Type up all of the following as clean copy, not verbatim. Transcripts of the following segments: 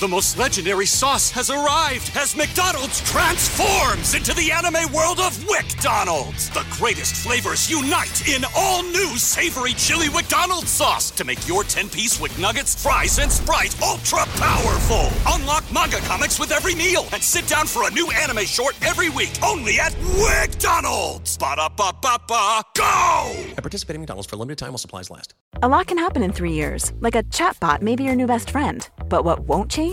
The most legendary sauce has arrived as McDonald's transforms into the anime world of Wickdonald's. The greatest flavors unite in all new savory chili Wickdonald's sauce to make your 10-piece Wick Nuggets, fries, and Sprite ultra-powerful. Unlock manga comics with every meal and sit down for a new anime short every week only at Wickdonald's. Ba-da-ba-ba-ba, go! And participate in McDonald's for a limited time while supplies last. A lot can happen in 3 years, like a chatbot may be your new best friend. But what won't change?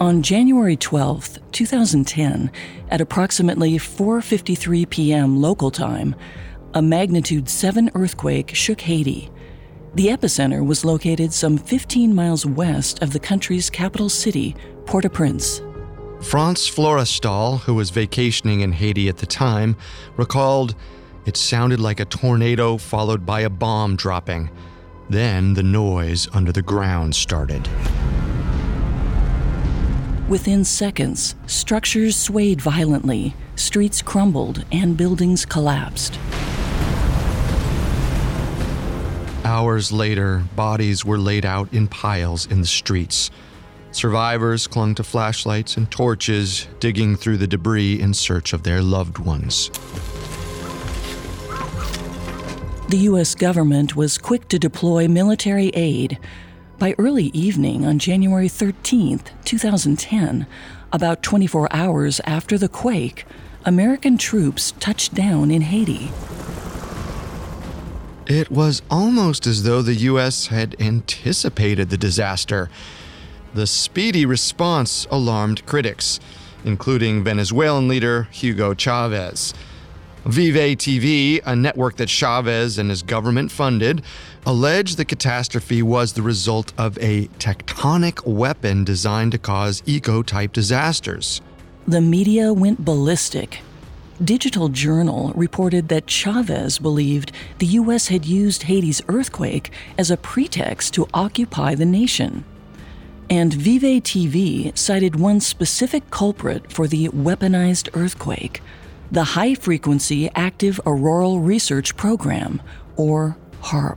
On January 12, 2010, at approximately 4:53 p.m. local time, a magnitude 7 earthquake shook Haiti. The epicenter was located some 15 miles west of the country's capital city, Port-au-Prince. Franz Florestal, who was vacationing in Haiti at the time, recalled, "It sounded like a tornado followed by a bomb dropping. Then the noise under the ground started." Within seconds, structures swayed violently, streets crumbled, and buildings collapsed. Hours later, bodies were laid out in piles in the streets. Survivors clung to flashlights and torches, digging through the debris in search of their loved ones. The U.S. government was quick to deploy military aid. By early evening on January 13, 2010, about 24 hours after the quake, American troops touched down in Haiti. It was almost as though the U.S. had anticipated the disaster. The speedy response alarmed critics, including Venezuelan leader Hugo Chavez. Vive TV, a network that Chavez and his government funded, alleged the catastrophe was the result of a tectonic weapon designed to cause eco-type disasters. The media went ballistic. Digital Journal reported that Chavez believed the U.S. had used Haiti's earthquake as a pretext to occupy the nation. And Vive TV cited one specific culprit for the weaponized earthquake: the High Frequency Active Auroral Research Program, or HAARP.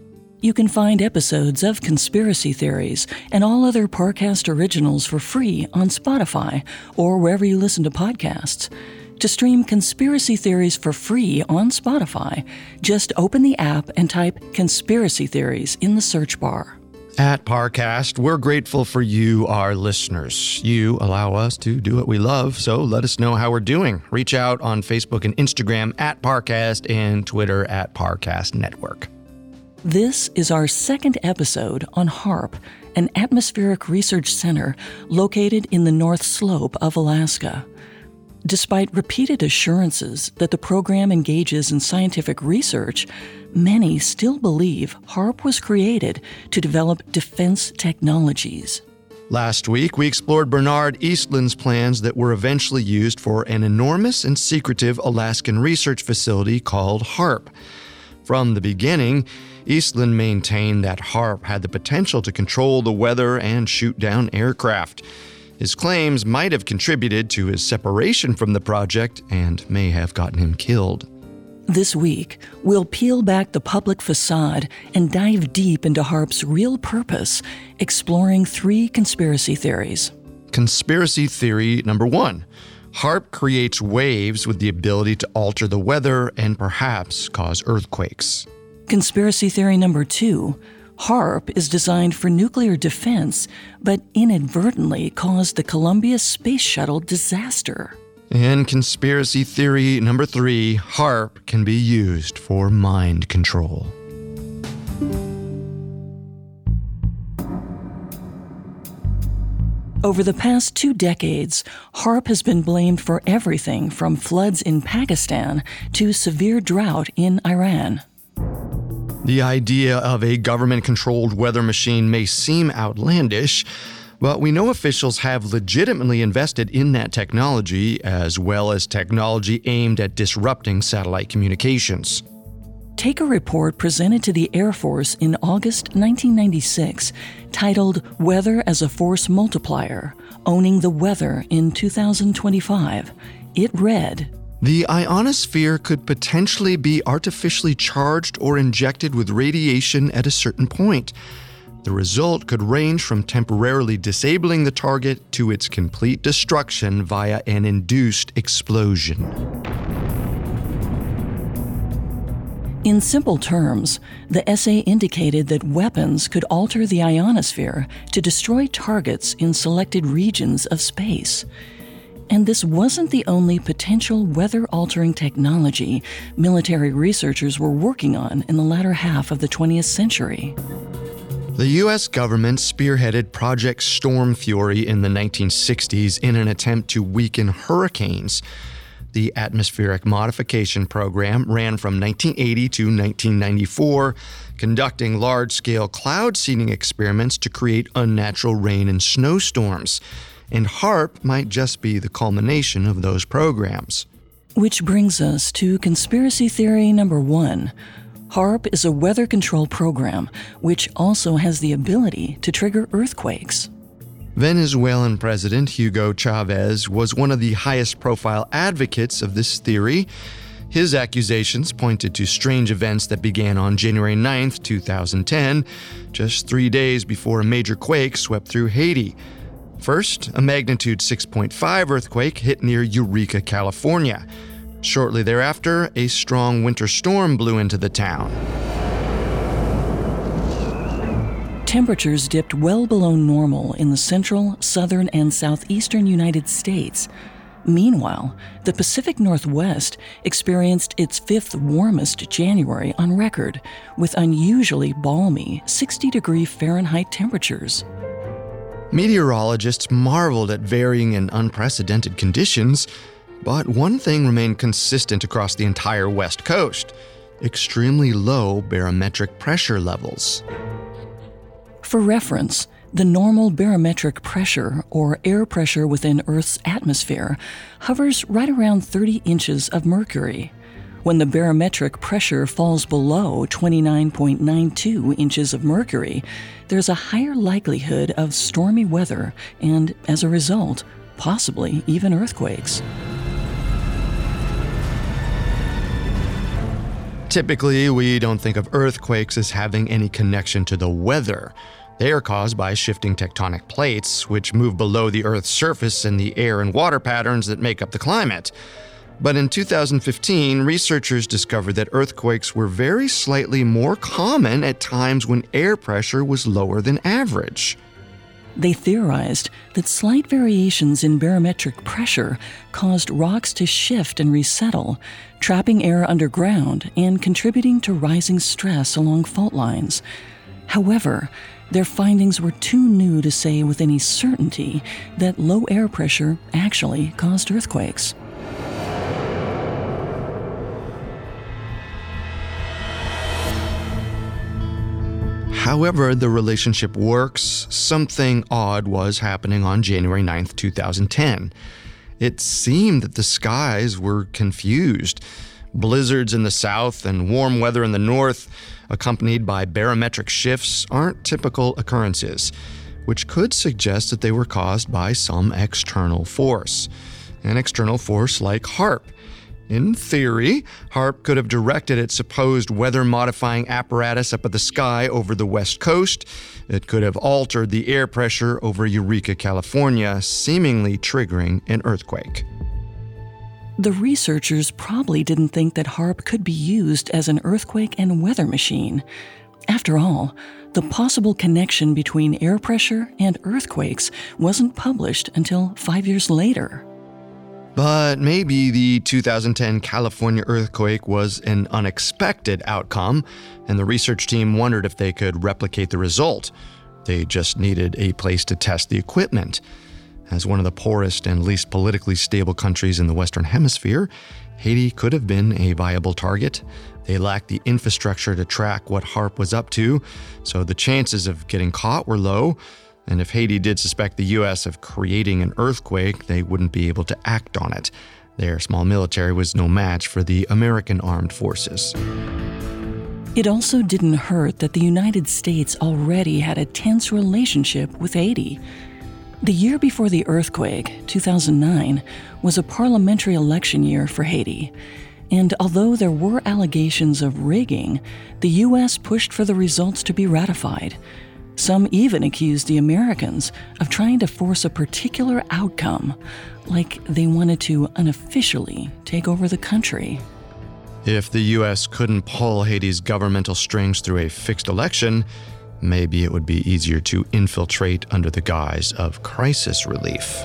You can find episodes of Conspiracy Theories and all other Parcast originals for free on Spotify or wherever you listen to podcasts. To stream Conspiracy Theories for free on Spotify, just open the app and type Conspiracy Theories in the search bar. At Parcast, we're grateful for you, our listeners. You allow us to do what we love, so let us know how we're doing. Reach out on Facebook and Instagram at Parcast and Twitter at Parcast Network. This is our second episode on HAARP, an atmospheric research center located in the North Slope of Alaska. Despite repeated assurances that the program engages in scientific research, many still believe HAARP was created to develop defense technologies. Last week, we explored Bernard Eastland's plans that were eventually used for an enormous and secretive Alaskan research facility called HAARP. From the beginning, Eastland maintained that HAARP had the potential to control the weather and shoot down aircraft. His claims might have contributed to his separation from the project and may have gotten him killed. This week, we'll peel back the public facade and dive deep into HAARP's real purpose, exploring three conspiracy theories. Conspiracy theory number one. HAARP creates waves with the ability to alter the weather and perhaps cause earthquakes. Conspiracy theory number two. HAARP is designed for nuclear defense, but inadvertently caused the Columbia space shuttle disaster. And conspiracy theory number three, HAARP can be used for mind control. Over the past 2 decades, HAARP has been blamed for everything from floods in Pakistan to severe drought in Iran. The idea of a government-controlled weather machine may seem outlandish, but we know officials have legitimately invested in that technology, as well as technology aimed at disrupting satellite communications. Take a report presented to the Air Force in August 1996, titled Weather as a Force Multiplier, Owning the Weather in 2025. It read, "The ionosphere could potentially be artificially charged or injected with radiation at a certain point. The result could range from temporarily disabling the target to its complete destruction via an induced explosion." In simple terms, the essay indicated that weapons could alter the ionosphere to destroy targets in selected regions of space. And this wasn't the only potential weather-altering technology military researchers were working on in the latter half of the 20th century. The U.S. government spearheaded Project Storm Fury in the 1960s in an attempt to weaken hurricanes. The Atmospheric Modification Program ran from 1980 to 1994, conducting large-scale cloud seeding experiments to create unnatural rain and snowstorms. And HAARP might just be the culmination of those programs. Which brings us to conspiracy theory number one. HAARP is a weather control program, which also has the ability to trigger earthquakes. Venezuelan President Hugo Chavez was one of the highest-profile advocates of this theory. His accusations pointed to strange events that began on January 9, 2010, just 3 days before a major quake swept through Haiti. First, a magnitude 6.5 earthquake hit near Eureka, California. Shortly thereafter, a strong winter storm blew into the town. Temperatures dipped well below normal in the central, southern, and southeastern United States. Meanwhile, the Pacific Northwest experienced its 5th warmest January on record, with unusually balmy 60-degree Fahrenheit temperatures. Meteorologists marveled at varying and unprecedented conditions, but one thing remained consistent across the entire West Coast: extremely low barometric pressure levels. For reference, the normal barometric pressure, or air pressure within Earth's atmosphere, hovers right around 30 inches of mercury. When the barometric pressure falls below 29.92 inches of mercury, there's a higher likelihood of stormy weather and, as a result, possibly even earthquakes. Typically, we don't think of earthquakes as having any connection to the weather. They are caused by shifting tectonic plates, which move below the Earth's surface in the air and water patterns that make up the climate. But in 2015, researchers discovered that earthquakes were very slightly more common at times when air pressure was lower than average. They theorized that slight variations in barometric pressure caused rocks to shift and resettle, trapping air underground and contributing to rising stress along fault lines. However, their findings were too new to say with any certainty that low air pressure actually caused earthquakes. However the relationship works, something odd was happening on January 9, 2010. It seemed that the skies were confused. Blizzards in the south and warm weather in the north, accompanied by barometric shifts, aren't typical occurrences, which could suggest that they were caused by some external force. An external force like HAARP. In theory, HAARP could have directed its supposed weather-modifying apparatus up at the sky over the West Coast. It could have altered the air pressure over Eureka, California, seemingly triggering an earthquake. The researchers probably didn't think that HAARP could be used as an earthquake and weather machine. After all, the possible connection between air pressure and earthquakes wasn't published until 5 years later. But maybe the 2010 California earthquake was an unexpected outcome, and the research team wondered if they could replicate the result. They just needed a place to test the equipment. As one of the poorest and least politically stable countries in the Western Hemisphere, Haiti could have been a viable target. They lacked the infrastructure to track what HAARP was up to, so the chances of getting caught were low. And if Haiti did suspect the U.S. of creating an earthquake, they wouldn't be able to act on it. Their small military was no match for the American armed forces. It also didn't hurt that the United States already had a tense relationship with Haiti. The year before the earthquake, 2009, was a parliamentary election year for Haiti. And although there were allegations of rigging, the U.S. pushed for the results to be ratified. Some even accused the Americans of trying to force a particular outcome, like they wanted to unofficially take over the country. If the U.S. couldn't pull Haiti's governmental strings through a fixed election, maybe it would be easier to infiltrate under the guise of crisis relief.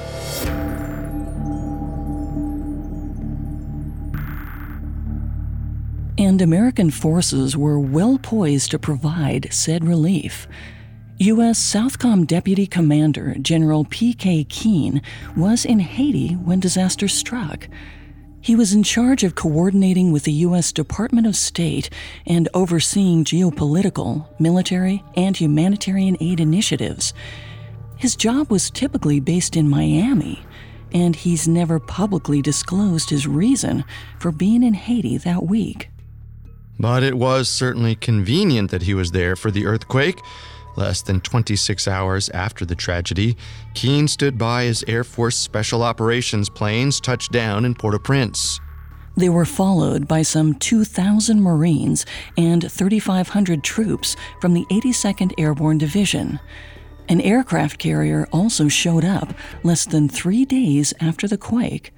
And American forces were well poised to provide said relief. U.S. Southcom Deputy Commander General P.K. Keene was in Haiti when disaster struck. He was in charge of coordinating with the U.S. Department of State and overseeing geopolitical, military, and humanitarian aid initiatives. His job was typically based in Miami, and he's never publicly disclosed his reason for being in Haiti that week. But it was certainly convenient that he was there for the earthquake. Less than 26 hours after the tragedy, Keene stood by as Air Force Special Operations planes touched down in Port-au-Prince. They were followed by some 2,000 Marines and 3,500 troops from the 82nd Airborne Division. An aircraft carrier also showed up less than 3 days after the quake.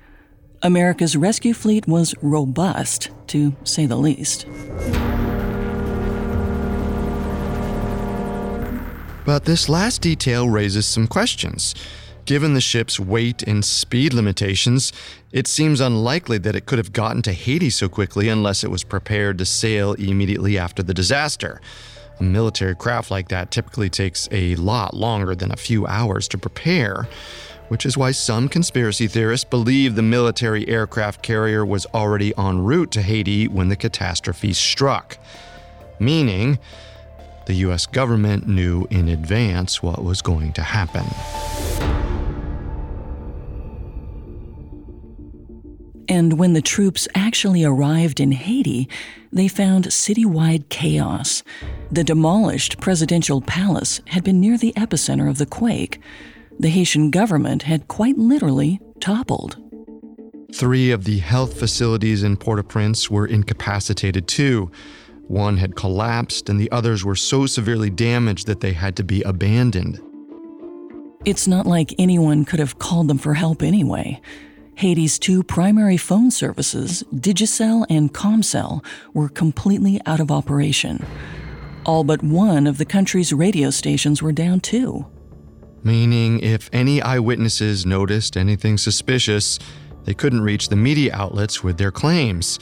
America's rescue fleet was robust, to say the least. But this last detail raises some questions. Given the ship's weight and speed limitations, it seems unlikely that it could have gotten to Haiti so quickly unless it was prepared to sail immediately after the disaster. A military craft like that typically takes a lot longer than a few hours to prepare, which is why some conspiracy theorists believe the military aircraft carrier was already en route to Haiti when the catastrophe struck. Meaning, the U.S. government knew in advance what was going to happen. And when the troops actually arrived in Haiti, they found citywide chaos. The demolished presidential palace had been near the epicenter of the quake. The Haitian government had quite literally toppled. 3 of the health facilities in Port-au-Prince were incapacitated too. One had collapsed, and the others were so severely damaged that they had to be abandoned. It's not like anyone could have called them for help anyway. Haiti's 2 primary phone services, Digicel and Comcel, were completely out of operation. All but one of the country's radio stations were down too. Meaning, if any eyewitnesses noticed anything suspicious, they couldn't reach the media outlets with their claims.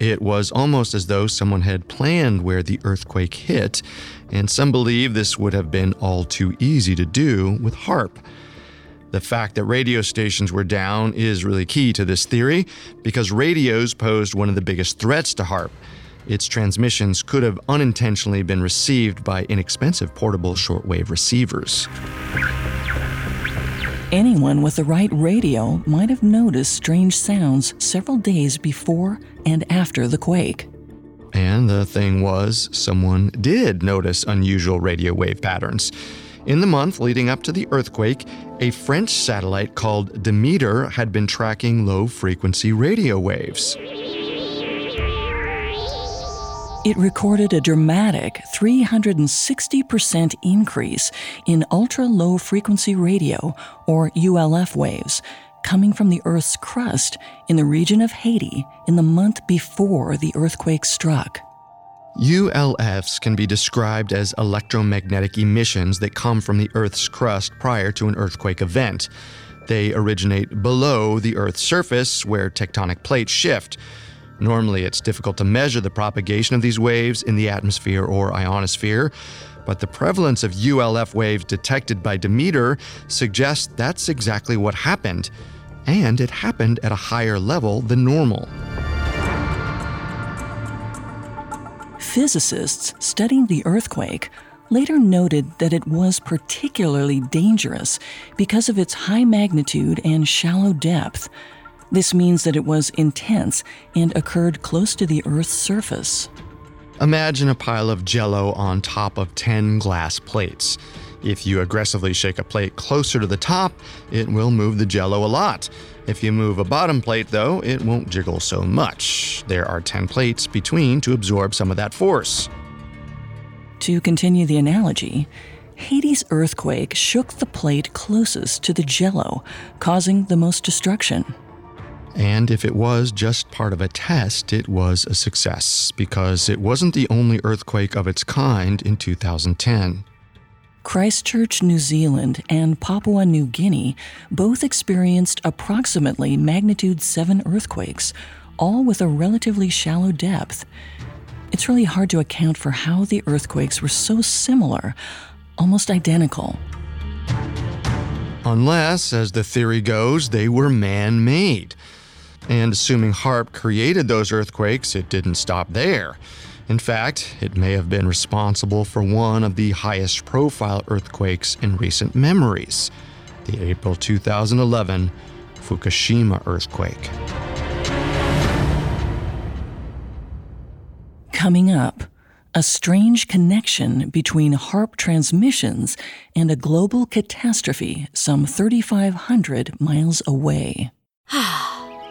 It was almost as though someone had planned where the earthquake hit, and some believe this would have been all too easy to do with HAARP. The fact that radio stations were down is really key to this theory, because radios posed one of the biggest threats to HAARP. Its transmissions could have unintentionally been received by inexpensive portable shortwave receivers. Anyone with the right radio might have noticed strange sounds several days before and after the quake. And the thing was, someone did notice unusual radio wave patterns. In the month leading up to the earthquake, a French satellite called Demeter had been tracking low-frequency radio waves. It recorded a dramatic 360% increase in ultra-low frequency radio, or ULF waves, coming from the Earth's crust in the region of Haiti in the month before the earthquake struck. ULFs can be described as electromagnetic emissions that come from the Earth's crust prior to an earthquake event. They originate below the Earth's surface, where tectonic plates shift. Normally, it's difficult to measure the propagation of these waves in the atmosphere or ionosphere, but the prevalence of ULF waves detected by Demeter suggests that's exactly what happened, and it happened at a higher level than normal. Physicists studying the earthquake later noted that it was particularly dangerous because of its high magnitude and shallow depth. This means that it was intense and occurred close to the Earth's surface. Imagine a pile of jello on top of 10 glass plates. If you aggressively shake a plate closer to the top, it will move the jello a lot. If you move a bottom plate, though, it won't jiggle so much. There are 10 plates between to absorb some of that force. To continue the analogy, Haiti's earthquake shook the plate closest to the jello, causing the most destruction. And if it was just part of a test, it was a success, because it wasn't the only earthquake of its kind in 2010. Christchurch, New Zealand, and Papua New Guinea both experienced approximately magnitude 7 earthquakes, all with a relatively shallow depth. It's really hard to account for how the earthquakes were so similar, almost identical. Unless, as the theory goes, they were man-made. And assuming HAARP created those earthquakes, it didn't stop there. In fact, it may have been responsible for one of the highest-profile earthquakes in recent memories, the April 2011 Fukushima earthquake. Coming up, a strange connection between HAARP transmissions and a global catastrophe some 3,500 miles away.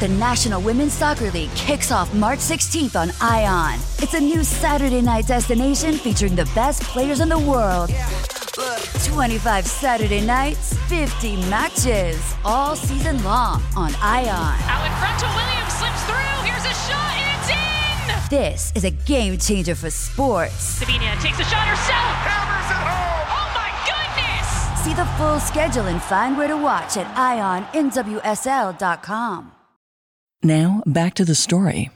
The National Women's Soccer League kicks off March 16th on ION. It's a new Saturday night destination featuring the best players in the world. 25 Saturday nights, 50 matches, all season long on ION. Out in front to Williams, slips through, here's a shot, it's in! This is a game changer for sports. Sabina takes a shot herself. Hammers it home! Oh my goodness! See the full schedule and find where to watch at IONNWSL.com. Now, back to the story.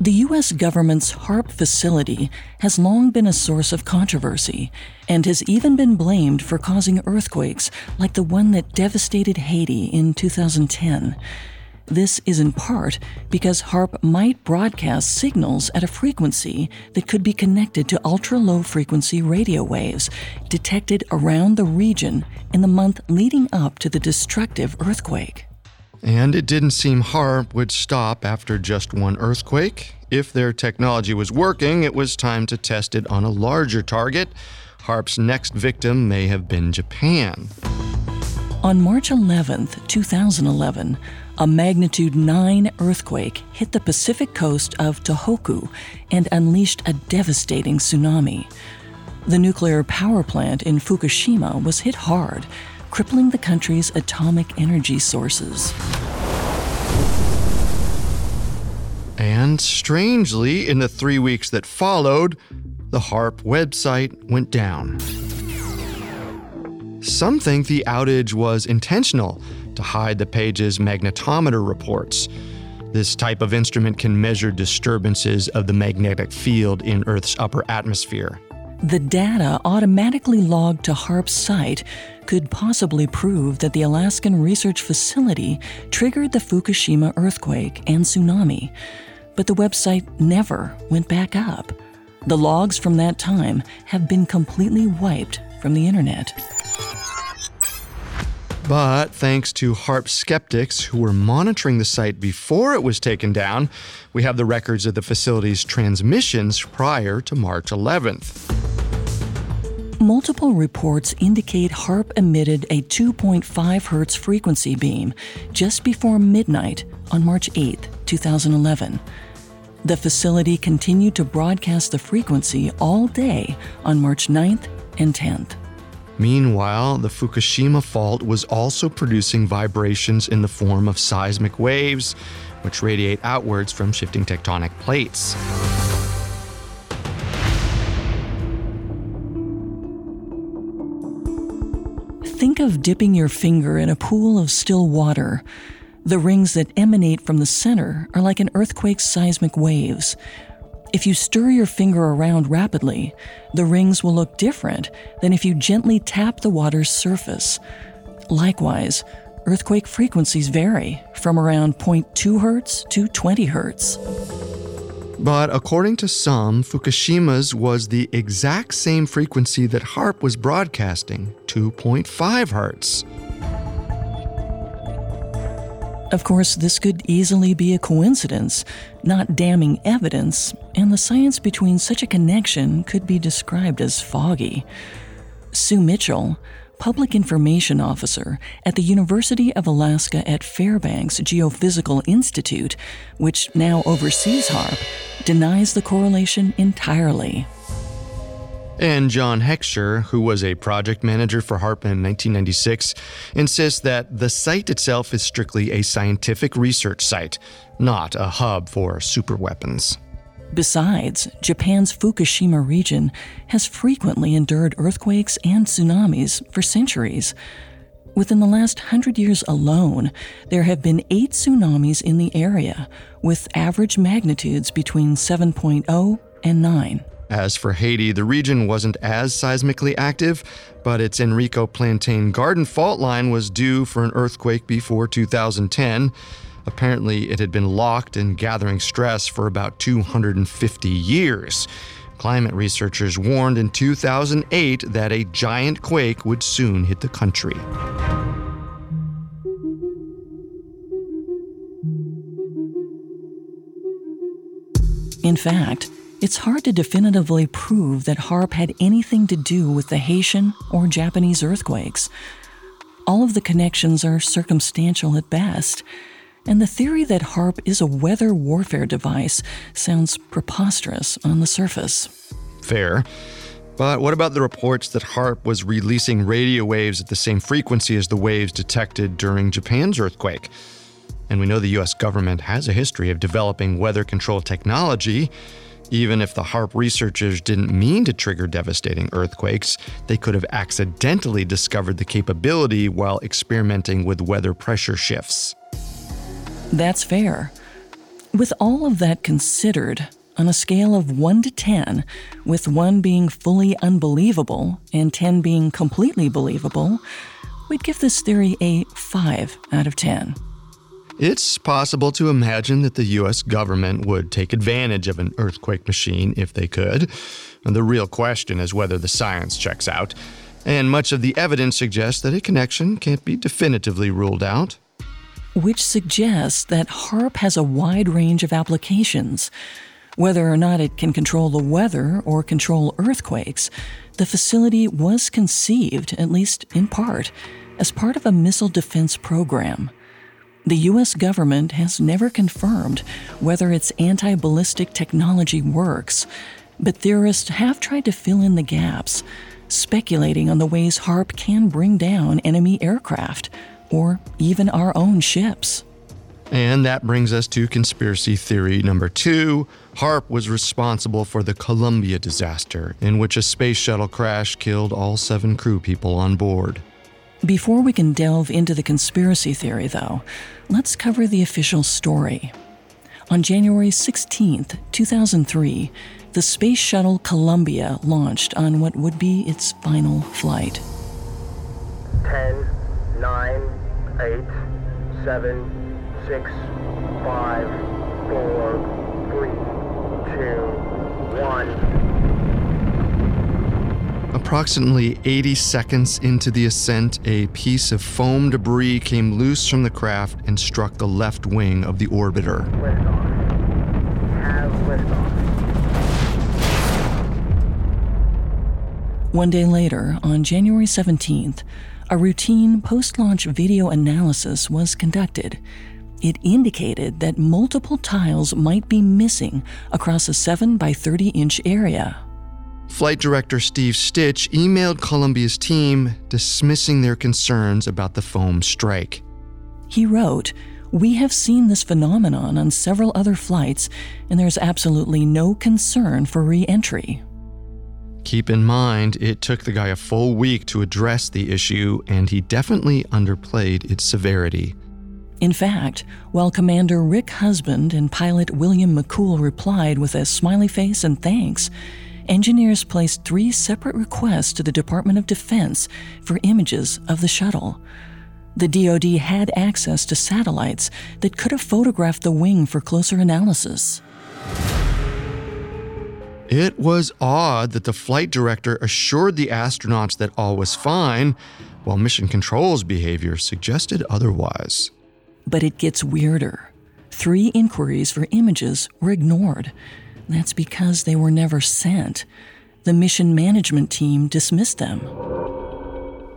The U.S. government's HAARP facility has long been a source of controversy and has even been blamed for causing earthquakes like the one that devastated Haiti in 2010. This is in part because HAARP might broadcast signals at a frequency that could be connected to ultra-low-frequency radio waves detected around the region in the month leading up to the destructive earthquake. And it didn't seem HAARP would stop after just one earthquake. If their technology was working, it was time to test it on a larger target. HAARP's next victim may have been Japan. On March 11, 2011, a magnitude 9 earthquake hit the Pacific coast of Tohoku and unleashed a devastating tsunami. The nuclear power plant in Fukushima was hit hard, crippling the country's atomic energy sources. And strangely, in the 3 weeks that followed, the HAARP website went down. Some think the outage was intentional, to hide the page's magnetometer reports. This type of instrument can measure disturbances of the magnetic field in Earth's upper atmosphere. The data automatically logged to HAARP's site could possibly prove that the Alaskan Research Facility triggered the Fukushima earthquake and tsunami, but the website never went back up. The logs from that time have been completely wiped from the internet. But thanks to HAARP skeptics who were monitoring the site before it was taken down, we have the records of the facility's transmissions prior to March 11th. Multiple reports indicate HAARP emitted a 2.5 hertz frequency beam just before midnight on March 8th, 2011. The facility continued to broadcast the frequency all day on March 9th and 10th. Meanwhile, the Fukushima fault was also producing vibrations in the form of seismic waves, which radiate outwards from shifting tectonic plates. Think of dipping your finger in a pool of still water. The rings that emanate from the center are like an earthquake's seismic waves. If you stir your finger around rapidly, the rings will look different than if you gently tap the water's surface. Likewise, earthquake frequencies vary from around 0.2 hertz to 20 hertz. But according to some, Fukushima's was the exact same frequency that HAARP was broadcasting, 2.5 hertz. Of course, this could easily be a coincidence, not damning evidence, and the science between such a connection could be described as foggy. Sue Mitchell, public information officer at the University of Alaska at Fairbanks Geophysical Institute, which now oversees HAARP, denies the correlation entirely. And John Heckscher, who was a project manager for HAARP in 1996, insists that the site itself is strictly a scientific research site, not a hub for superweapons. Besides, Japan's Fukushima region has frequently endured earthquakes and tsunamis for centuries. Within the last 100 years alone, there have been 8 tsunamis in the area, with average magnitudes between 7.0 and 9. As for Haiti, the region wasn't as seismically active, but its Enrico Plantain Garden fault line was due for an earthquake before 2010. Apparently, it had been locked and gathering stress for about 250 years. Climate researchers warned in 2008 that a giant quake would soon hit the country. In fact, it's hard to definitively prove that HAARP had anything to do with the Haitian or Japanese earthquakes. All of the connections are circumstantial at best, and the theory that HAARP is a weather warfare device sounds preposterous on the surface. Fair. But what about the reports that HAARP was releasing radio waves at the same frequency as the waves detected during Japan's earthquake? And we know the U.S. government has a history of developing weather control technology. Even if the HAARP researchers didn't mean to trigger devastating earthquakes, they could have accidentally discovered the capability while experimenting with weather pressure shifts. That's fair. With all of that considered, on a scale of 1 to 10, with 1 being fully unbelievable and 10 being completely believable, we'd give this theory a 5 out of 10. It's possible to imagine that the U.S. government would take advantage of an earthquake machine if they could. And the real question is whether the science checks out. And much of the evidence suggests that a connection can't be definitively ruled out. Which suggests that HAARP has a wide range of applications. Whether or not it can control the weather or control earthquakes, the facility was conceived, at least in part, as part of a missile defense program. The U.S. government has never confirmed whether its anti-ballistic technology works, but theorists have tried to fill in the gaps, speculating on the ways HAARP can bring down enemy aircraft, or even our own ships. And that brings us to conspiracy theory number 2. HAARP was responsible for the Columbia disaster, in which a space shuttle crash killed all 7 crew people on board. Before we can delve into the conspiracy theory, though, let's cover the official story. On January 16, 2003, the space shuttle Columbia launched on what would be its final flight. 10, 9, 8, 7, 6, 5, 4, 3, 2, 1. Approximately 80 seconds into the ascent, a piece of foam debris came loose from the craft and struck the left wing of the orbiter. One day later, on January 17th, a routine post-launch video analysis was conducted. It indicated that multiple tiles might be missing across a 7 by 30-inch area. Flight director Steve Stitch emailed Columbia's team, dismissing their concerns about the foam strike. He wrote, "We have seen this phenomenon on several other flights, and there's absolutely no concern for re-entry." Keep in mind, it took the guy a full week to address the issue, and he definitely underplayed its severity. In fact, while Commander Rick Husband and pilot William McCool replied with a smiley face and thanks, engineers placed 3 separate requests to the Department of Defense for images of the shuttle. The DoD had access to satellites that could have photographed the wing for closer analysis. It was odd that the flight director assured the astronauts that all was fine, while Mission Control's behavior suggested otherwise. But it gets weirder. 3 inquiries for images were ignored. That's because they were never sent. The mission management team dismissed them.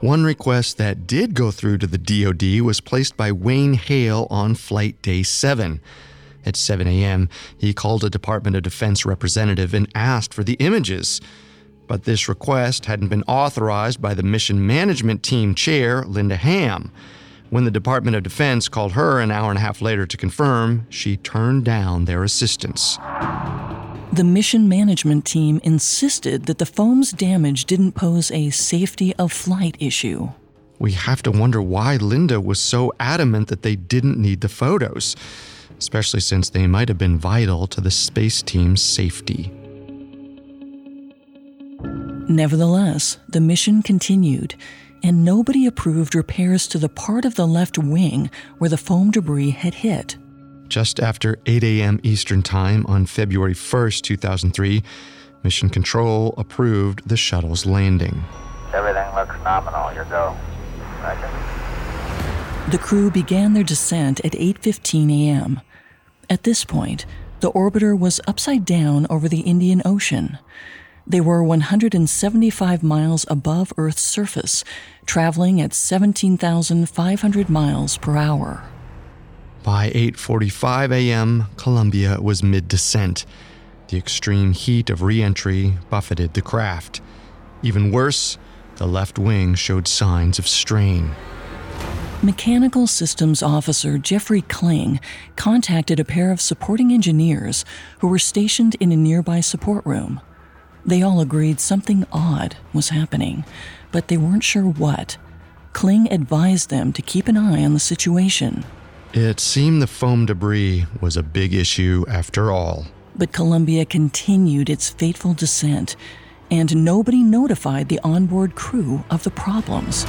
One request that did go through to the DoD was placed by Wayne Hale on Flight Day 7. At 7 a.m., he called a Department of Defense representative and asked for the images. But this request hadn't been authorized by the Mission Management Team chair, Linda Hamm. When the Department of Defense called her an hour and a half later to confirm, she turned down their assistance. The Mission Management Team insisted that the foam's damage didn't pose a safety of flight issue. We have to wonder why Linda was so adamant that they didn't need the photos, especially since they might have been vital to the space team's safety. Nevertheless, the mission continued, and nobody approved repairs to the part of the left wing where the foam debris had hit. Just after 8 a.m. Eastern Time on February 1st, 2003, Mission Control approved the shuttle's landing. Everything looks nominal. Your go. Roger. The crew began their descent at 8:15 a.m. At this point, the orbiter was upside down over the Indian Ocean. They were 175 miles above Earth's surface, traveling at 17,500 miles per hour. By 8:45 a.m., Columbia was mid-descent. The extreme heat of re-entry buffeted the craft. Even worse, the left wing showed signs of strain. Mechanical Systems Officer Jeffrey Kling contacted a pair of supporting engineers who were stationed in a nearby support room. They all agreed something odd was happening, but they weren't sure what. Kling advised them to keep an eye on the situation. It seemed the foam debris was a big issue after all. But Columbia continued its fateful descent, and nobody notified the onboard crew of the problems.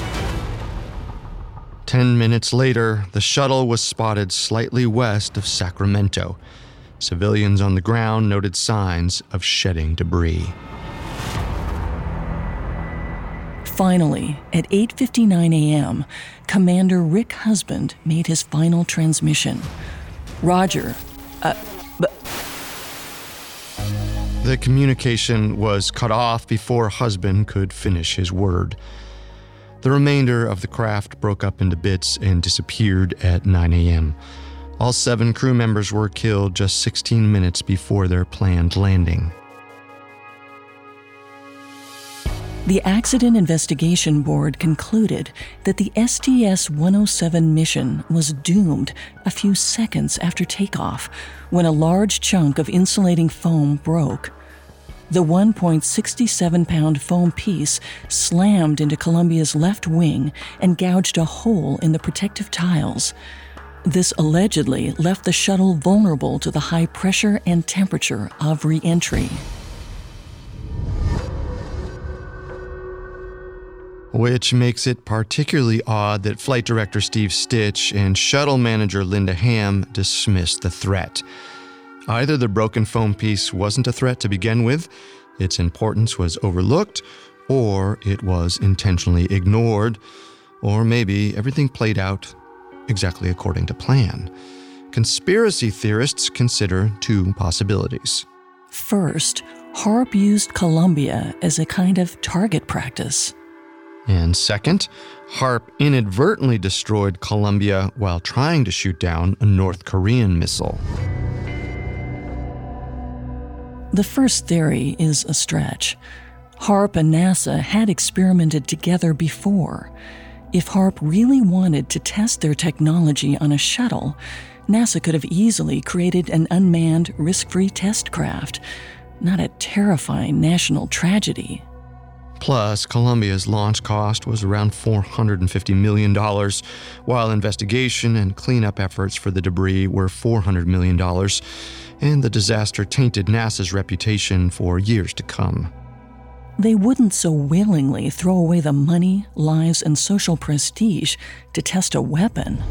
10 minutes later, the shuttle was spotted slightly west of Sacramento. Civilians on the ground noted signs of shedding debris. Finally, at 8:59 a.m., Commander Rick Husband made his final transmission. Roger. The communication was cut off before Husband could finish his word. The remainder of the craft broke up into bits and disappeared at 9 a.m. All 7 crew members were killed just 16 minutes before their planned landing. The Accident Investigation Board concluded that the STS-107 mission was doomed a few seconds after takeoff, when a large chunk of insulating foam broke. The 1.67-pound foam piece slammed into Columbia's left wing and gouged a hole in the protective tiles. This allegedly left the shuttle vulnerable to the high pressure and temperature of re-entry. which makes it particularly odd that flight director Steve Stitch and shuttle manager Linda Hamm dismissed the threat. Either the broken foam piece wasn't a threat to begin with, its importance was overlooked, or it was intentionally ignored, or maybe everything played out exactly according to plan. Conspiracy theorists consider two possibilities. First, Harp used Columbia as a kind of target practice. And second, Harp inadvertently destroyed Columbia while trying to shoot down a North Korean missile. The first theory is a stretch. Harp and NASA had experimented together before. If Harp really wanted to test their technology on a shuttle, NASA could have easily created an unmanned, risk-free test craft, not a terrifying national tragedy. Plus, Columbia's launch cost was around $450 million, while investigation and cleanup efforts for the debris were $400 million, and the disaster tainted NASA's reputation for years to come. They wouldn't so willingly throw away the money, lives, and social prestige to test a weapon.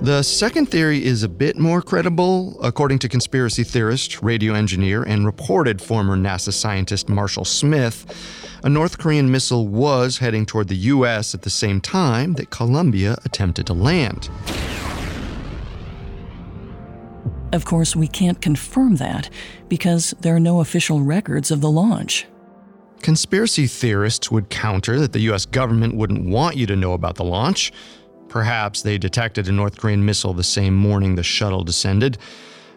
The second theory is a bit more credible, according to conspiracy theorist, radio engineer, and reported former NASA scientist Marshall Smith. A North Korean missile was heading toward the U.S. at the same time that Columbia attempted to land. Of course, we can't confirm that because there are no official records of the launch. Conspiracy theorists would counter that the U.S. government wouldn't want you to know about the launch. Perhaps they detected a North Korean missile the same morning the shuttle descended.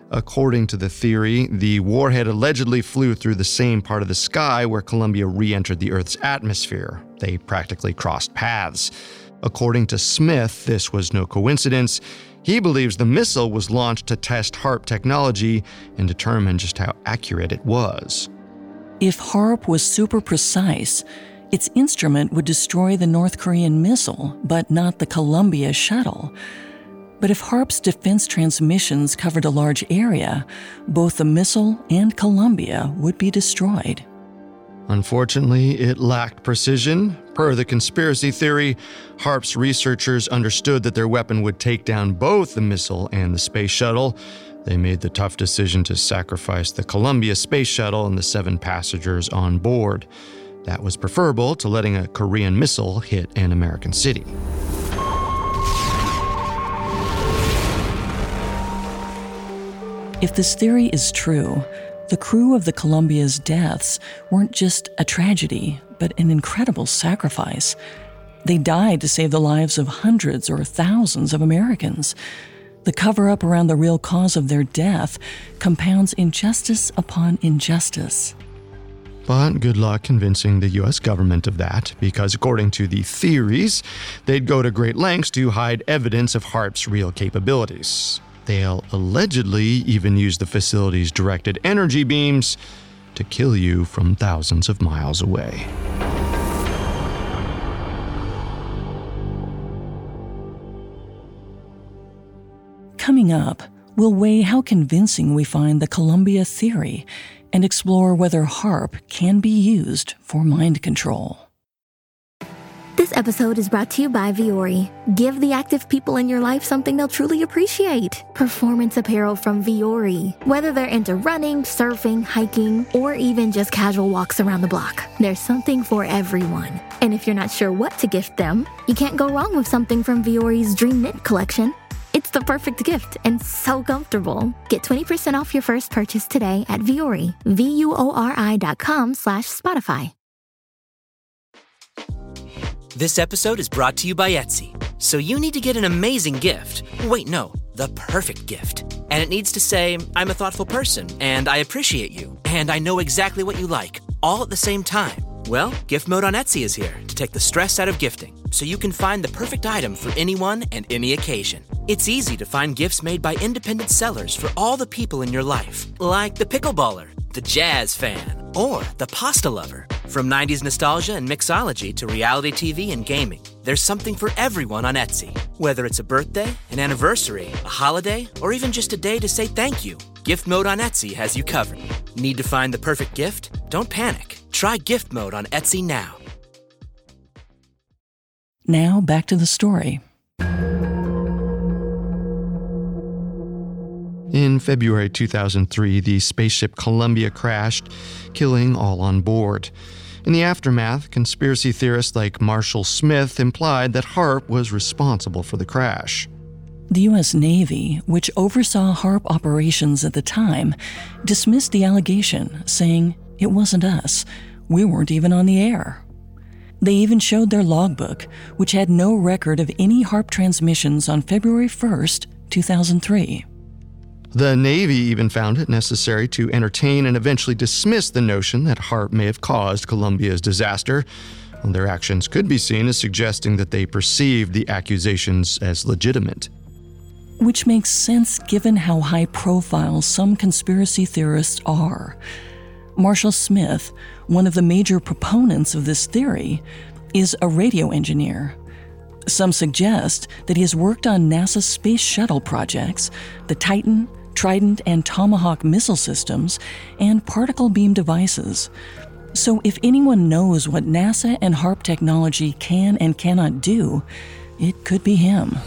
According to the theory, the warhead allegedly flew through the same part of the sky where Columbia re-entered the Earth's atmosphere. They practically crossed paths. According to Smith, this was no coincidence. He believes the missile was launched to test HAARP technology and determine just how accurate it was. If HAARP was super precise, its instrument would destroy the North Korean missile, but not the Columbia shuttle. But if HAARP's defense transmissions covered a large area, both the missile and Columbia would be destroyed. Unfortunately, it lacked precision. Per the conspiracy theory, HAARP's researchers understood that their weapon would take down both the missile and the space shuttle. They made the tough decision to sacrifice the Columbia space shuttle and the 7 passengers on board. That was preferable to letting a Korean missile hit an American city. If this theory is true, the crew of the Columbia's deaths weren't just a tragedy, but an incredible sacrifice. They died to save the lives of hundreds or thousands of Americans. The cover-up around the real cause of their death compounds injustice upon injustice. But good luck convincing the U.S. government of that, because according to the theories, they'd go to great lengths to hide evidence of HAARP's real capabilities. They'll allegedly even use the facility's directed energy beams to kill you from thousands of miles away. Coming up, we'll weigh how convincing we find the Columbia theory and explore whether HAARP can be used for mind control. This episode is brought to you by Viori. Give the active people in your life something they'll truly appreciate. Performance apparel from Viori. Whether they're into running, surfing, hiking, or even just casual walks around the block, there's something for everyone. And if you're not sure what to gift them, you can't go wrong with something from Viori's Dream Knit collection. It's the perfect gift and so comfortable. Get 20% off your first purchase today at Viori, VUORI.com/Spotify. This episode is brought to you by Etsy. So you need to get an amazing gift. Wait, no, the perfect gift. And it needs to say, I'm a thoughtful person, and I appreciate you, and I know exactly what you like, all at the same time. Well, Gift Mode on Etsy is here to take the stress out of gifting, so you can find the perfect item for anyone and any occasion. It's easy to find gifts made by independent sellers for all the people in your life, like the pickleballer, the jazz fan, or the pasta lover. From 90s nostalgia and mixology to reality TV and gaming, there's something for everyone on Etsy. Whether it's a birthday, an anniversary, a holiday, or even just a day to say thank you, Gift Mode on Etsy has you covered. Need to find the perfect gift? Don't panic. Try Gift Mode on Etsy now. Now back to the story. In February 2003, the spaceship Columbia crashed, killing all on board. In the aftermath, conspiracy theorists like Marshall Smith implied that HAARP was responsible for the crash. The U.S. Navy, which oversaw HAARP operations at the time, dismissed the allegation, saying, "It wasn't us. We weren't even on the air." They even showed their logbook, which had no record of any HAARP transmissions on February 1st, 2003. The Navy even found it necessary to entertain and eventually dismiss the notion that HAARP may have caused Columbia's disaster. Their actions could be seen as suggesting that they perceived the accusations as legitimate. Which makes sense given how high profile some conspiracy theorists are. Marshall Smith, one of the major proponents of this theory, is a radio engineer. Some suggest that he has worked on NASA's space shuttle projects, the Titan, Trident, and Tomahawk missile systems, and particle beam devices. So if anyone knows what NASA and HAARP technology can and cannot do, it could be him.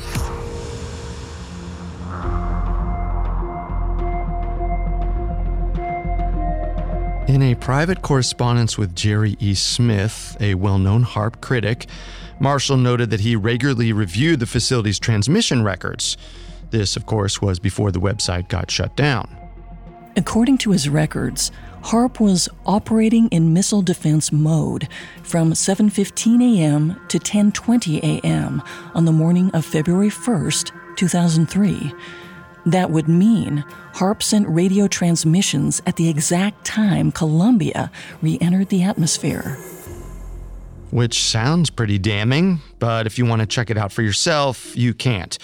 In a private correspondence with Jerry E. Smith, a well-known HAARP critic, Marshall noted that he regularly reviewed the facility's transmission records. This, of course, was before the website got shut down. According to his records, HAARP was operating in missile defense mode from 7:15 a.m. to 10:20 a.m. on the morning of February 1st, 2003. That would mean HAARP sent radio transmissions at the exact time Columbia re-entered the atmosphere. Which sounds pretty damning, but if you want to check it out for yourself, you can't.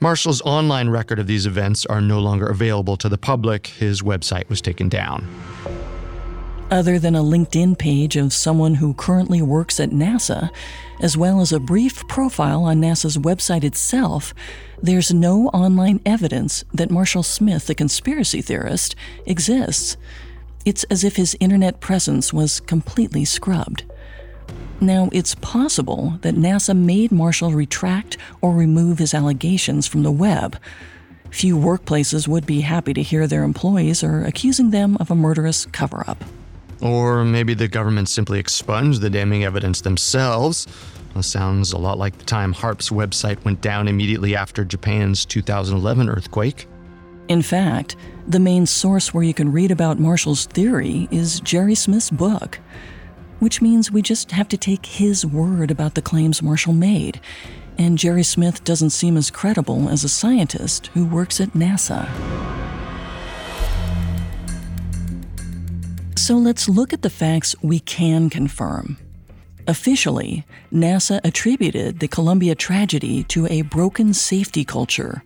Marshall's online record of these events are no longer available to the public. His website was taken down. Other than a LinkedIn page of someone who currently works at NASA, as well as a brief profile on NASA's website itself, there's no online evidence that Marshall Smith, the conspiracy theorist, exists. It's as if his internet presence was completely scrubbed. Now, it's possible that NASA made Marshall retract or remove his allegations from the web. Few workplaces would be happy to hear their employees are accusing them of a murderous cover-up. Or maybe the government simply expunged the damning evidence themselves. Well, sounds a lot like the time HAARP's website went down immediately after Japan's 2011 earthquake. In fact, the main source where you can read about Marshall's theory is Jerry Smith's book, which means we just have to take his word about the claims Marshall made. And Jerry Smith doesn't seem as credible as a scientist who works at NASA. So let's look at the facts we can confirm. Officially, NASA attributed the Columbia tragedy to a broken safety culture.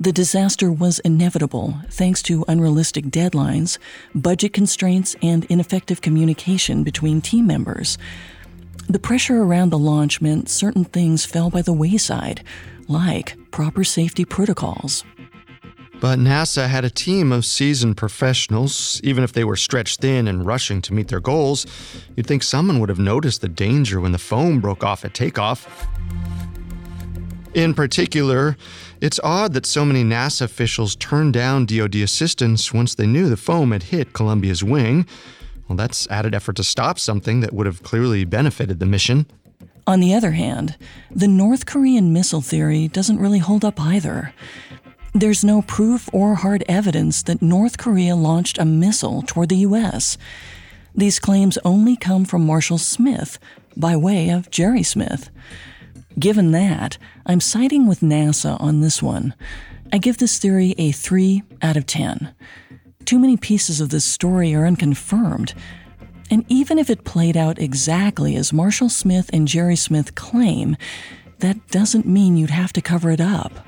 The disaster was inevitable thanks to unrealistic deadlines, budget constraints, and ineffective communication between team members. The pressure around the launch meant certain things fell by the wayside, like proper safety protocols. But NASA had a team of seasoned professionals. Even if they were stretched thin and rushing to meet their goals, you'd think someone would have noticed the danger when the foam broke off at takeoff. In particular, it's odd that so many NASA officials turned down DoD assistance once they knew the foam had hit Columbia's wing. Well, that's added effort to stop something that would have clearly benefited the mission. On the other hand, the North Korean missile theory doesn't really hold up either. There's no proof or hard evidence that North Korea launched a missile toward the U.S. These claims only come from Marshall Smith by way of Jerry Smith. Given that, I'm siding with NASA on this one. I give this theory a 3 out of 10. Too many pieces of this story are unconfirmed. And even if it played out exactly as Marshall Smith and Jerry Smith claim, that doesn't mean you'd have to cover it up.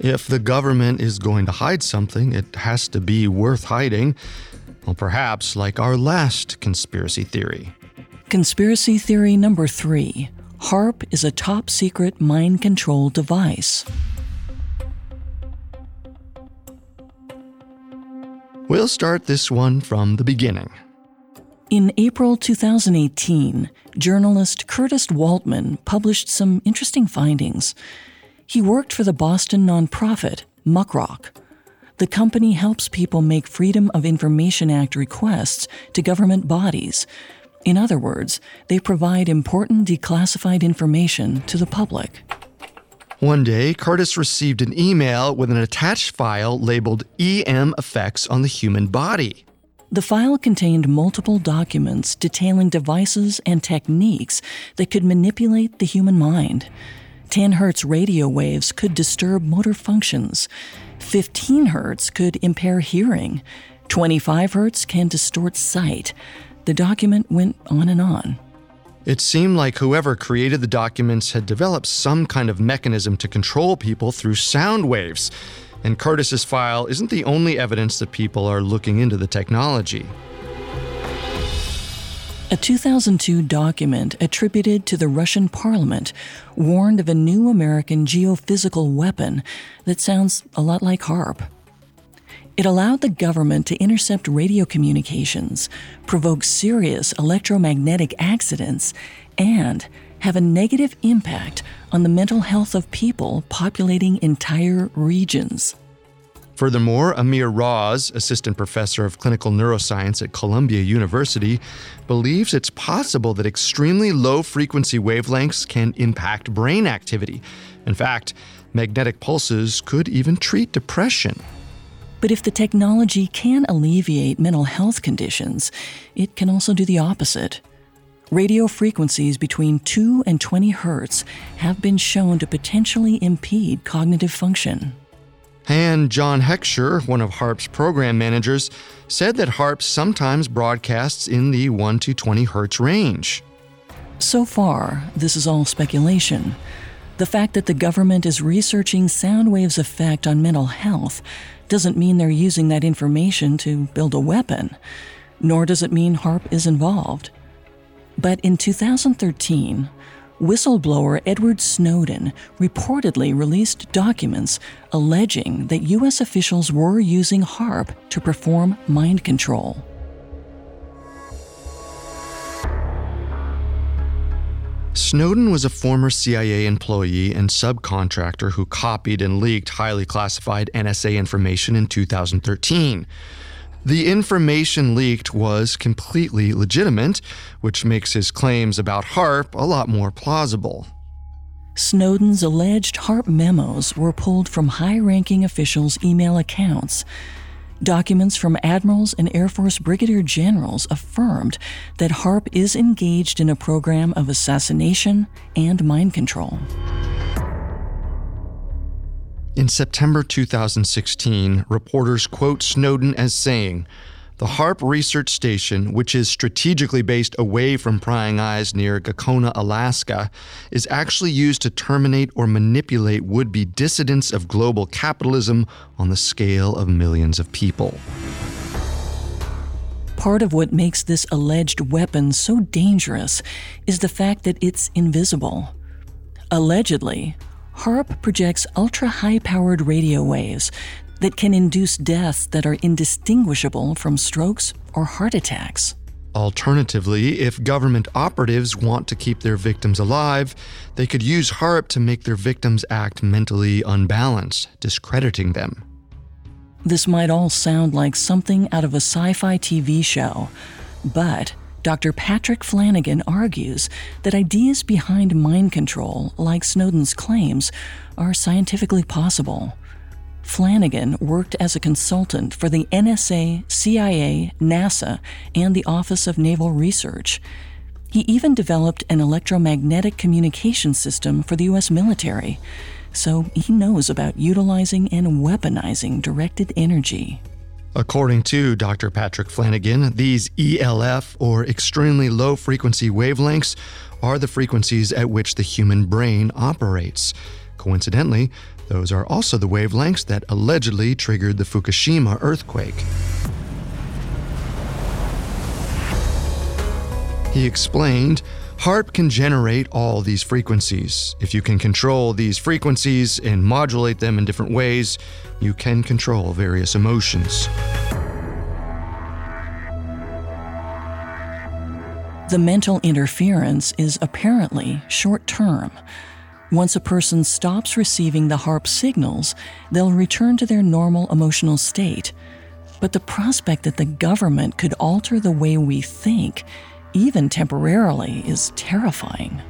If the government is going to hide something, it has to be worth hiding. Well, perhaps like our last conspiracy theory. Conspiracy theory number 3. HAARP is a top-secret mind control device. We'll start this one from the beginning. In April 2018, journalist Curtis Waltman published some interesting findings. He worked for the Boston nonprofit Muckrock. The company helps people make Freedom of Information Act requests to government bodies. In other words, they provide important declassified information to the public. One day, Curtis received an email with an attached file labeled EM Effects on the Human Body. The file contained multiple documents detailing devices and techniques that could manipulate the human mind. 10 Hz radio waves could disturb motor functions. 15 Hz could impair hearing. 25 Hz can distort sight. The document went on and on. It seemed like whoever created the documents had developed some kind of mechanism to control people through sound waves. And Curtis's file isn't the only evidence that people are looking into the technology. A 2002 document attributed to the Russian parliament warned of a new American geophysical weapon that sounds a lot like HAARP. It allowed the government to intercept radio communications, provoke serious electromagnetic accidents, and have a negative impact on the mental health of people populating entire regions. Furthermore, Amir Raz, assistant professor of clinical neuroscience at Columbia University, believes it's possible that extremely low-frequency wavelengths can impact brain activity. In fact, magnetic pulses could even treat depression. But if the technology can alleviate mental health conditions, it can also do the opposite. Radio frequencies between 2 and 20 hertz have been shown to potentially impede cognitive function. And John Heckscher, one of HAARP's program managers, said that HAARP sometimes broadcasts in the 1 to 20 hertz range. So far, this is all speculation. The fact that the government is researching sound waves' effect on mental health doesn't mean they're using that information to build a weapon, nor does it mean HAARP is involved. But in 2013, whistleblower Edward Snowden reportedly released documents alleging that U.S. officials were using HAARP to perform mind control. Snowden was a former CIA employee and subcontractor who copied and leaked highly classified NSA information in 2013. The information leaked was completely legitimate, which makes his claims about HAARP a lot more plausible. Snowden's alleged HAARP memos were pulled from high-ranking officials' email accounts. Documents from admirals and Air Force brigadier generals affirmed that HAARP is engaged in a program of assassination and mind control. In September 2016, reporters quote Snowden as saying, "The HAARP research station, which is strategically based away from prying eyes near Gakona, Alaska, is actually used to terminate or manipulate would-be dissidents of global capitalism on the scale of millions of people." Part of what makes this alleged weapon so dangerous is the fact that it's invisible. Allegedly, HAARP projects ultra-high-powered radio waves that can induce deaths that are indistinguishable from strokes or heart attacks. Alternatively, if government operatives want to keep their victims alive, they could use HAARP to make their victims act mentally unbalanced, discrediting them. This might all sound like something out of a sci-fi TV show, but Dr. Patrick Flanagan argues that ideas behind mind control, like Snowden's claims, are scientifically possible. Flanagan worked as a consultant for the NSA, CIA, NASA, and the Office of Naval Research. He even developed an electromagnetic communication system for the U.S. military, so he knows about utilizing and weaponizing directed energy. According to Dr. Patrick Flanagan, these ELF, or extremely low-frequency wavelengths, are the frequencies at which the human brain operates. Coincidentally, those are also the wavelengths that allegedly triggered the Fukushima earthquake. He explained, HAARP can generate all these frequencies. If you can control these frequencies and modulate them in different ways, you can control various emotions. The mental interference is apparently short-term. Once a person stops receiving the HAARP signals, they'll return to their normal emotional state. But the prospect that the government could alter the way we think, even temporarily, is terrifying.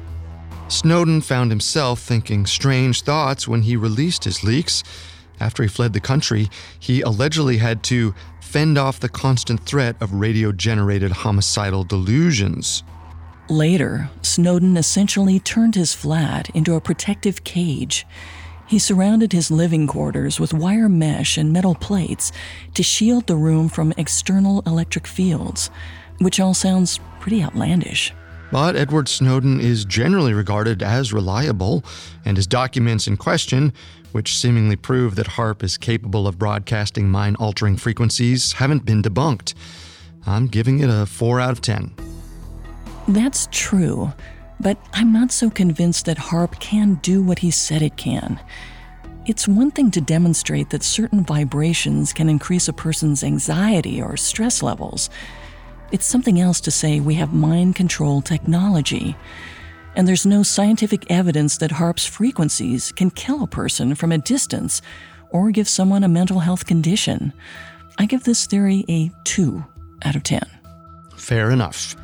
Snowden found himself thinking strange thoughts when he released his leaks. After he fled the country, he allegedly had to fend off the constant threat of radio-generated homicidal delusions. Later, Snowden essentially turned his flat into a protective cage. He surrounded his living quarters with wire mesh and metal plates to shield the room from external electric fields, which all sounds pretty outlandish. But Edward Snowden is generally regarded as reliable, and his documents in question, which seemingly prove that HAARP is capable of broadcasting mind-altering frequencies, haven't been debunked. I'm giving it a 4 out of 10. That's true, but I'm not so convinced that HAARP can do what he said it can. It's one thing to demonstrate that certain vibrations can increase a person's anxiety or stress levels. It's something else to say we have mind control technology. And there's no scientific evidence that HAARP's frequencies can kill a person from a distance or give someone a mental health condition. I give this theory a 2 out of 10. Fair enough.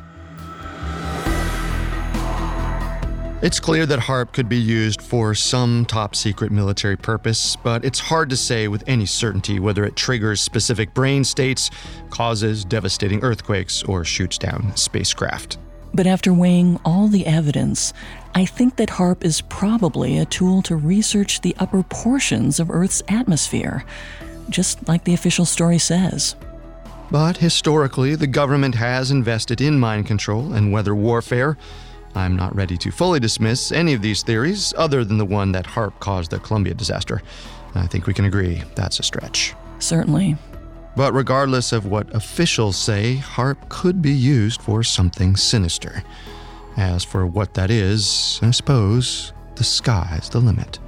It's clear that HAARP could be used for some top-secret military purpose, but it's hard to say with any certainty whether it triggers specific brain states, causes devastating earthquakes, or shoots down spacecraft. But after weighing all the evidence, I think that HAARP is probably a tool to research the upper portions of Earth's atmosphere, just like the official story says. But historically, the government has invested in mind control and weather warfare. I'm not ready to fully dismiss any of these theories other than the one that HAARP caused the Columbia disaster. I think we can agree that's a stretch. Certainly. But regardless of what officials say, HAARP could be used for something sinister. As for what that is, I suppose the sky's the limit.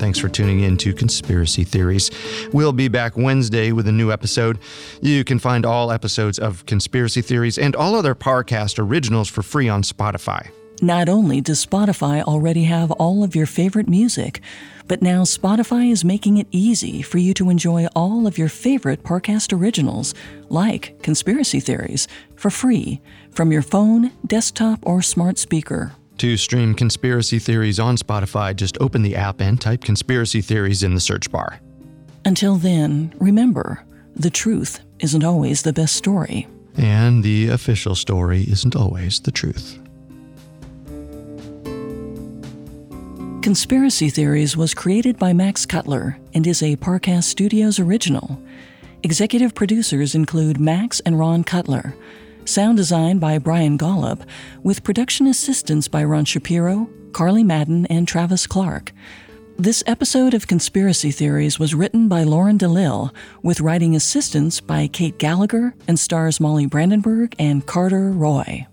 Thanks for tuning in to Conspiracy Theories. We'll be back Wednesday with a new episode. You can find all episodes of Conspiracy Theories and all other Parcast originals for free on Spotify. Not only does Spotify already have all of your favorite music, but now Spotify is making it easy for you to enjoy all of your favorite Parcast originals, like Conspiracy Theories, for free from your phone, desktop, or smart speaker. To stream Conspiracy Theories on Spotify, just open the app and type Conspiracy Theories in the search bar. Until then, remember, the truth isn't always the best story. And the official story isn't always the truth. Conspiracy Theories was created by Max Cutler and is a Parcast Studios original. Executive producers include Max and Ron Cutler. Sound design by Brian Golub, with production assistance by Ron Shapiro, Carly Madden, and Travis Clark. This episode of Conspiracy Theories was written by Lauren DeLille, with writing assistance by Kate Gallagher, and stars Molly Brandenburg and Carter Roy.